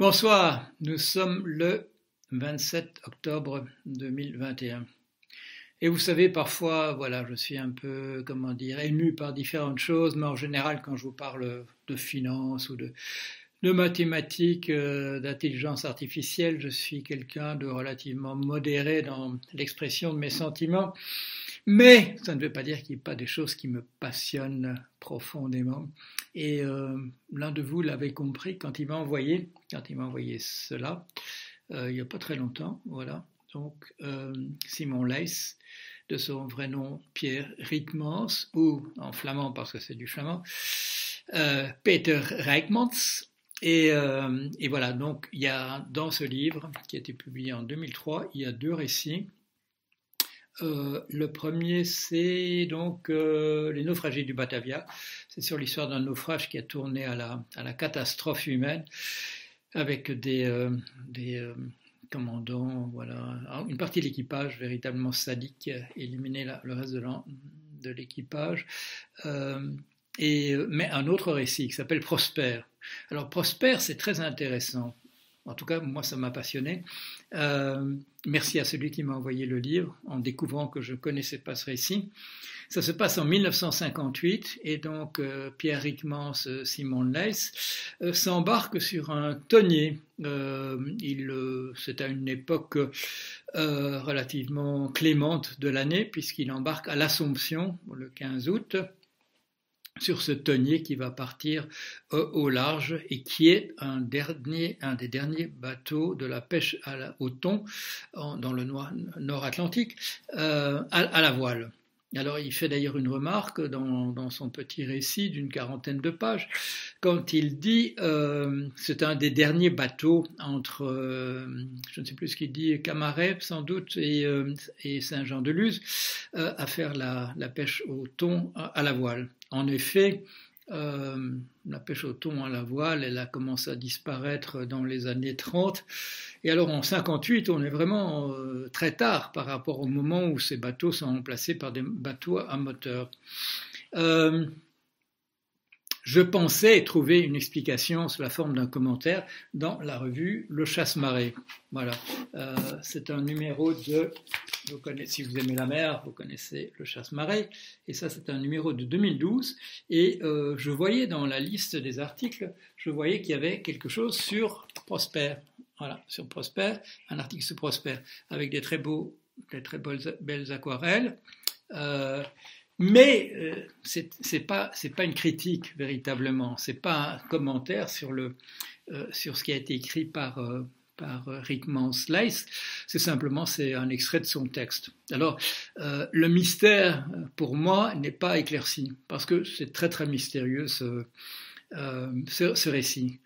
Bonsoir, nous sommes le 27 octobre 2021. Et vous savez, parfois, voilà, je suis un peu, ému par différentes choses, mais en général, quand je vous parle de finances ou de mathématiques, d'intelligence artificielle, je suis quelqu'un de relativement modéré dans l'expression de mes sentiments, mais ça ne veut pas dire qu'il n'y a pas des choses qui me passionnent profondément. Et l'un de vous l'avait compris quand il m'a envoyé cela, il n'y a pas très longtemps, voilà. Donc Simon Leys, de son vrai nom Pierre Ryckmans, ou en flamand parce que c'est du flamand, Peter Ryckmans. Et voilà, donc il y a dans ce livre, qui a été publié en 2003, il y a deux récits. Le premier, c'est donc les naufragés du Batavia. C'est sur l'histoire d'un naufrage qui a tourné à la catastrophe humaine, avec des commandants, voilà, une partie de l'équipage véritablement sadique qui a éliminé le reste de l'équipage. Mais un autre récit qui s'appelle Prosper. Alors Prosper, c'est très intéressant. En tout cas, moi, ça m'a passionné. Merci à celui qui m'a envoyé le livre, en découvrant que je ne connaissais pas ce récit. Ça se passe en 1958, et donc Pierre Ryckmans, Simon Leys, s'embarque sur un tonnier. C'est à une époque relativement clémente de l'année, puisqu'il embarque à l'Assomption, le 15 août, sur ce tonnier qui va partir au large et qui est un des derniers bateaux de la pêche au thon dans le Nord-Atlantique à la voile. Alors il fait d'ailleurs une remarque dans son petit récit d'une quarantaine de pages quand il dit c'est un des derniers bateaux entre je ne sais plus ce qu'il dit, Camaret sans doute et Saint-Jean-de-Luz à faire la pêche au thon à la voile. En effet, la pêche au thon à la voile, elle a commencé à disparaître dans les années 30. Et alors en 58, on est vraiment très tard par rapport au moment où ces bateaux sont remplacés par des bateaux à moteur. Je pensais trouver une explication sous la forme d'un commentaire dans la revue Le Chasse-Marée. Voilà, c'est un numéro de... si vous aimez la mer, vous connaissez Le Chasse-Marée. Et ça, c'est un numéro de 2012. Et je voyais dans la liste des articles, qu'il y avait quelque chose sur Prosper. Voilà, sur Prosper, un article sur Prosper, avec des très belles aquarelles. Mais c'est pas une critique véritablement, c'est pas un commentaire sur ce qui a été écrit par Rickman Slice. C'est un extrait de son texte. Alors le mystère pour moi n'est pas éclairci parce que c'est très très mystérieux ce récit.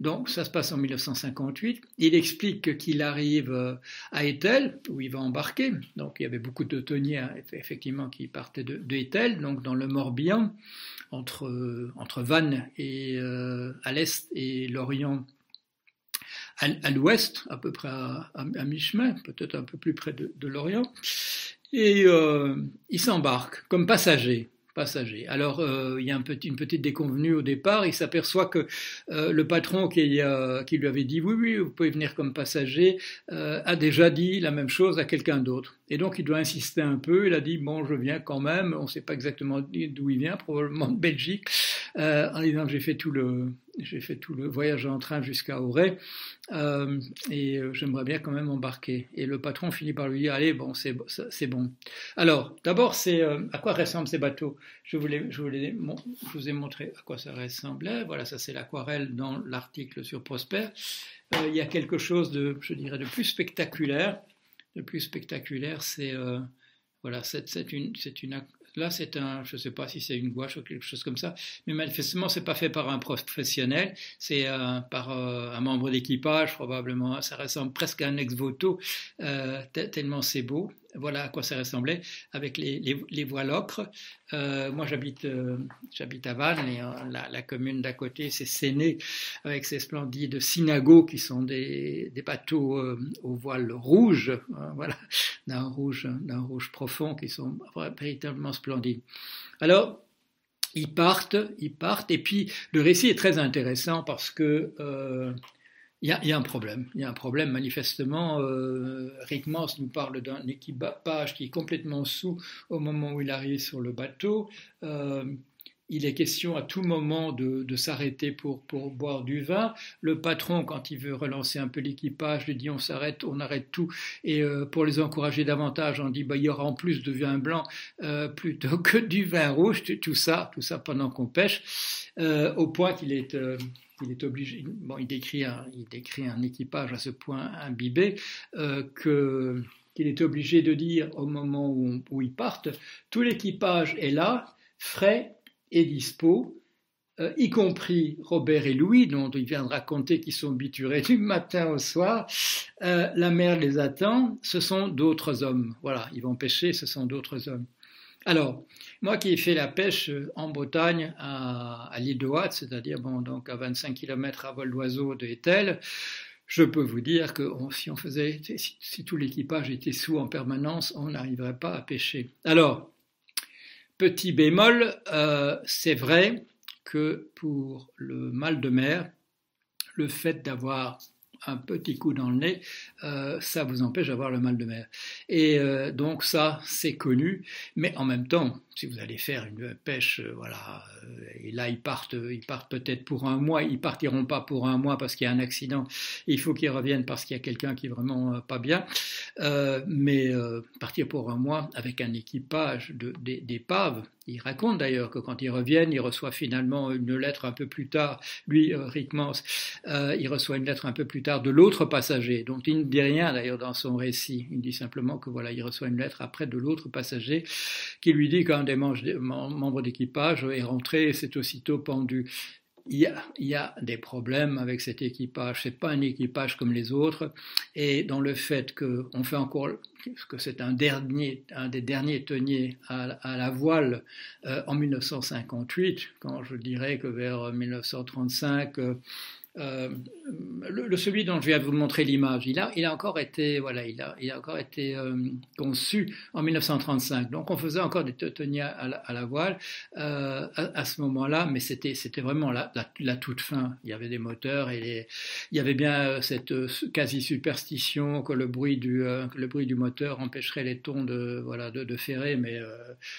Donc, ça se passe en 1958. Il explique qu'il arrive à Etel, où il va embarquer. Donc, il y avait beaucoup de tonniers, effectivement, qui partaient de Etel, donc dans le Morbihan, entre Vannes à l'est et Lorient à l'ouest, à peu près à mi-chemin, peut-être un peu plus près de Lorient. Et il s'embarque comme passager. Alors, il y a une petite déconvenue au départ. Il s'aperçoit que le patron qui lui avait dit « Oui, vous pouvez venir comme passager », a déjà dit la même chose à quelqu'un d'autre. Et donc, il doit insister un peu. Il a dit « Bon, je viens quand même. » On ne sait pas exactement d'où il vient, probablement de Belgique. En disant « J'ai fait tout le voyage en train jusqu'à Auray et j'aimerais bien quand même embarquer. » Et le patron finit par lui dire « Allez, bon, c'est bon. » Alors, d'abord, à quoi ressemblent ces bateaux? Je vous ai montré à quoi ça ressemblait. Voilà, ça c'est l'aquarelle dans l'article sur Prosper. Il y a quelque chose de plus spectaculaire. Le plus spectaculaire, c'est... voilà, là, je ne sais pas si c'est une gouache ou quelque chose comme ça, mais manifestement, ce n'est pas fait par un professionnel, c'est par un membre d'équipage, probablement. Ça ressemble presque à un ex-voto, tellement c'est beau. Voilà à quoi ça ressemblait, avec les voiles ocre. Moi, j'habite à Vannes, et la commune d'à côté, c'est Séné, avec ses splendides synagogues qui sont des bateaux aux voiles rouges, voilà, d'un rouge profond, qui sont véritablement splendides. Alors, ils partent, et puis le récit est très intéressant parce que Il y a un problème. Il y a un problème, manifestement. Ryckmans nous parle d'un équipage qui est complètement sous au moment où il arrive sur le bateau. Il est question à tout moment de s'arrêter pour boire du vin. Le patron, quand il veut relancer un peu l'équipage, lui dit on s'arrête, on arrête tout. Et pour les encourager davantage, on dit il y aura en plus de vin blanc plutôt que du vin rouge. Tout ça pendant qu'on pêche. Au point qu'il est... il est obligé. Bon, il décrit un équipage à ce point imbibé qu'il est obligé de dire au moment où ils partent, tout l'équipage est là, frais et dispo, y compris Robert et Louis, dont il vient de raconter qu'ils sont biturés du matin au soir. La mer les attend. Ce sont d'autres hommes. Voilà, ils vont pêcher. Ce sont d'autres hommes. Alors, moi qui ai fait la pêche en Bretagne à l'île de Houat, c'est-à-dire donc à 25 km à vol d'oiseau de Etel, je peux vous dire que si tout l'équipage était sous en permanence, on n'arriverait pas à pêcher. Alors, petit bémol, c'est vrai que pour le mal de mer, le fait d'avoir un petit coup dans le nez, ça vous empêche d'avoir le mal de mer. Et donc ça, c'est connu. Mais en même temps, si vous allez faire une pêche, et là ils partent peut-être pour un mois. Ils partiront pas pour un mois parce qu'il y a un accident. Il faut qu'ils reviennent parce qu'il y a quelqu'un qui est vraiment pas bien. Mais partir pour un mois avec un équipage d'épaves. Il raconte d'ailleurs que quand ils reviennent, il reçoit finalement une lettre un peu plus tard, lui, Ryckmans, il reçoit une lettre un peu plus tard de l'autre passager, dont il ne dit rien d'ailleurs dans son récit. Il dit simplement que il reçoit une lettre après de l'autre passager qui lui dit qu'un des membres d'équipage est rentré et s'est aussitôt pendu. Il y a des problèmes avec cet équipage. C'est pas un équipage comme les autres. Et dans le fait que c'est un des derniers teniers à la voile en 1958, quand je dirais que vers 1935, celui dont je viens de vous montrer l'image, il a encore été conçu en 1935. Donc on faisait encore des teniers à la voile à ce moment-là, mais c'était vraiment la toute fin. Il y avait des moteurs il y avait bien cette quasi superstition que le bruit du moteur empêcherait les thons de ferrer, mais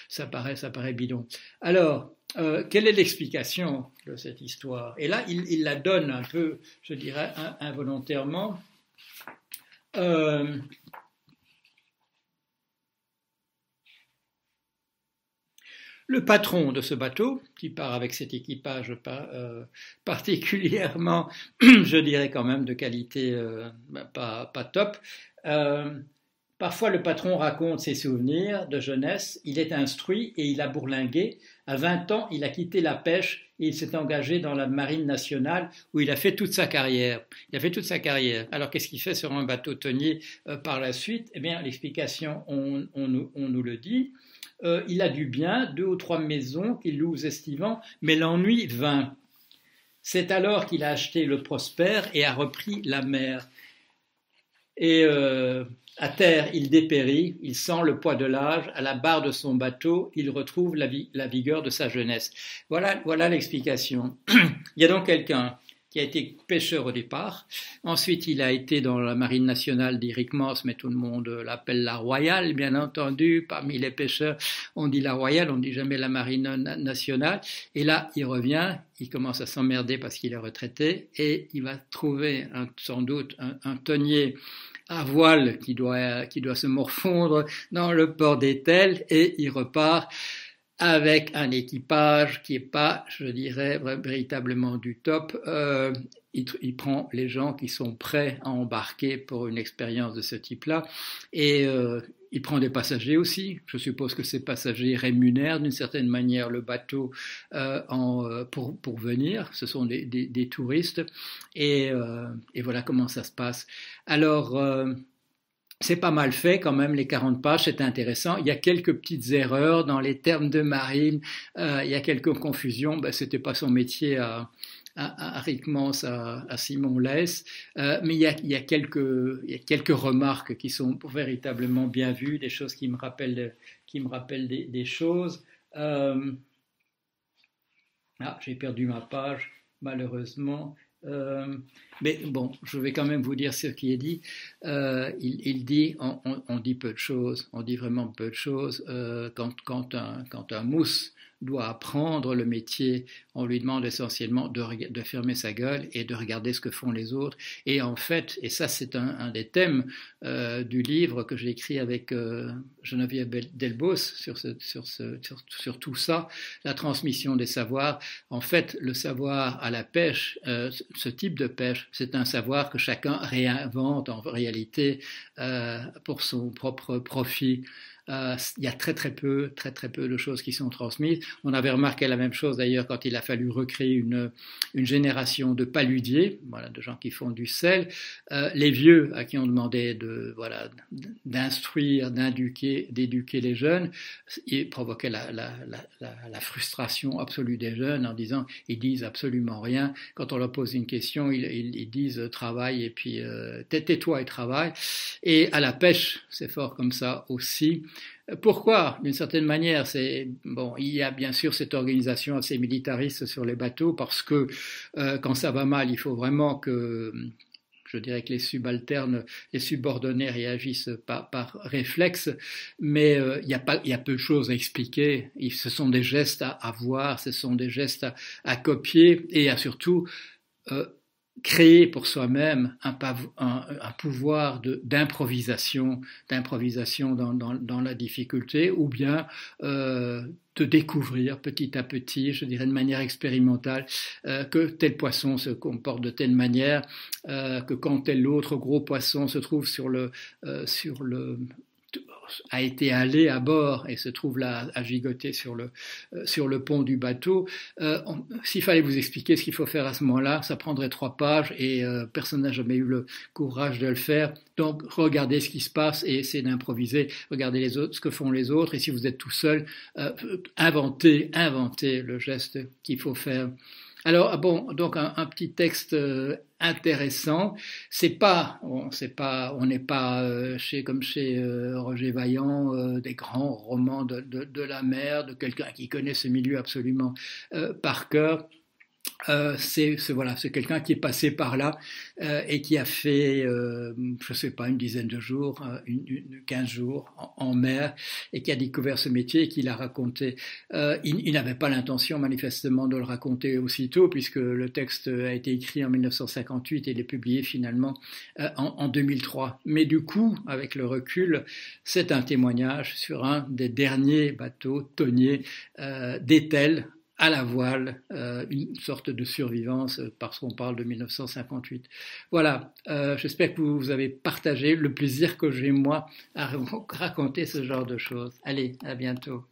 ça paraît bidon. Alors, quelle est l'explication de cette histoire? Et là, il la donne un peu, je dirais, involontairement. Le patron de ce bateau, qui part avec cet équipage particulièrement, je dirais quand même, de qualité pas top, parfois, le patron raconte ses souvenirs de jeunesse, il est instruit et il a bourlingué. À 20 ans, il a quitté la pêche et il s'est engagé dans la marine nationale où il a fait toute sa carrière. Alors, qu'est-ce qu'il fait sur un bateau tenier par la suite? Eh bien, l'explication, on nous le dit. Il a du bien, 2 ou 3 maisons qu'il loue aux estivants, mais l'ennui vint. C'est alors qu'il a acheté le Prosper et a repris la mer. Et... à terre, il dépérit, il sent le poids de l'âge, à la barre de son bateau, il retrouve la vigueur de sa jeunesse. Voilà l'explication. Il y a donc quelqu'un qui a été pêcheur au départ, ensuite il a été dans la marine nationale dit Ryckmans, mais tout le monde l'appelle la Royale, bien entendu, parmi les pêcheurs, on dit la Royale, on ne dit jamais la marine nationale, et là il revient, il commence à s'emmerder parce qu'il est retraité, et il va trouver sans doute un tonnier à voile qui doit se morfondre dans le port d'Etel, et il repart avec un équipage qui n'est pas, je dirais, véritablement du top. Il prend les gens qui sont prêts à embarquer pour une expérience de ce type-là, et il prend des passagers aussi. Je suppose que ces passagers rémunèrent d'une certaine manière le bateau pour venir. Ce sont des touristes, et voilà comment ça se passe. Alors... c'est pas mal fait quand même, les 40 pages, c'est intéressant. Il y a quelques petites erreurs dans les termes de marine, il y a quelques confusions, c'était pas son métier à Ryckmans, à Simon Leys, mais il y a quelques remarques qui sont véritablement bien vues, des choses qui me rappellent des choses. J'ai perdu ma page, malheureusement. Mais bon, je vais quand même vous dire ce qui est dit. Il dit, on dit peu de choses, on dit vraiment peu de choses. Quand un mousse doit apprendre le métier, on lui demande essentiellement de fermer sa gueule et de regarder ce que font les autres. Et en fait, et ça c'est un des thèmes du livre que j'ai écrit avec Geneviève Delbos sur tout ça, la transmission des savoirs. En fait, le savoir à la pêche, ce type de pêche, c'est un savoir que chacun réinvente en réalité pour son propre profit. Il y a très peu de choses qui sont transmises. On avait remarqué la même chose d'ailleurs quand il a fallu recréer une génération de paludiers, voilà, de gens qui font du sel. Les vieux à qui on demandait d'instruire, d'éduquer les jeunes, ils provoquaient la frustration absolue des jeunes en disant ils disent absolument rien. Quand on leur pose une question, ils disent travaille et puis tais-toi et travaille. Et à la pêche, c'est fort comme ça aussi. Pourquoi ? D'une certaine manière, il y a bien sûr cette organisation assez militariste sur les bateaux parce que quand ça va mal, il faut vraiment que, je dirais que les subalternes, les subordonnés réagissent par réflexe, mais il y a peu de choses à expliquer. Ce sont des gestes à voir, ce sont des gestes à copier et à surtout créer pour soi-même un pouvoir d'improvisation dans la difficulté, ou bien de découvrir petit à petit, je dirais de manière expérimentale, que tel poisson se comporte de telle manière, que quand tel autre gros poisson se trouve a été allé à bord et se trouve là à gigoter sur le pont du bateau. S'il fallait vous expliquer ce qu'il faut faire à ce moment-là, ça prendrait 3 pages et personne n'a jamais eu le courage de le faire. Donc regardez ce qui se passe et essayez d'improviser, regardez les autres, ce que font les autres, et si vous êtes tout seul, inventez le geste qu'il faut faire. Alors bon, donc un petit texte intéressant. On n'est pas chez Roger Vaillant, des grands romans de la mer, de quelqu'un qui connaît ce milieu absolument par cœur. C'est quelqu'un qui est passé par là et qui a fait, je ne sais pas, une dizaine de jours, 15 jours en mer, et qui a découvert ce métier et qui l'a raconté. Il n'avait pas l'intention manifestement de le raconter aussitôt, puisque le texte a été écrit en 1958 et il est publié finalement en 2003. Mais du coup, avec le recul, c'est un témoignage sur un des derniers bateaux tonniers d'Etel, à la voile, une sorte de survivance, parce qu'on parle de 1958. Voilà, j'espère que vous avez partagé le plaisir que j'ai moi à raconter ce genre de choses. Allez, à bientôt.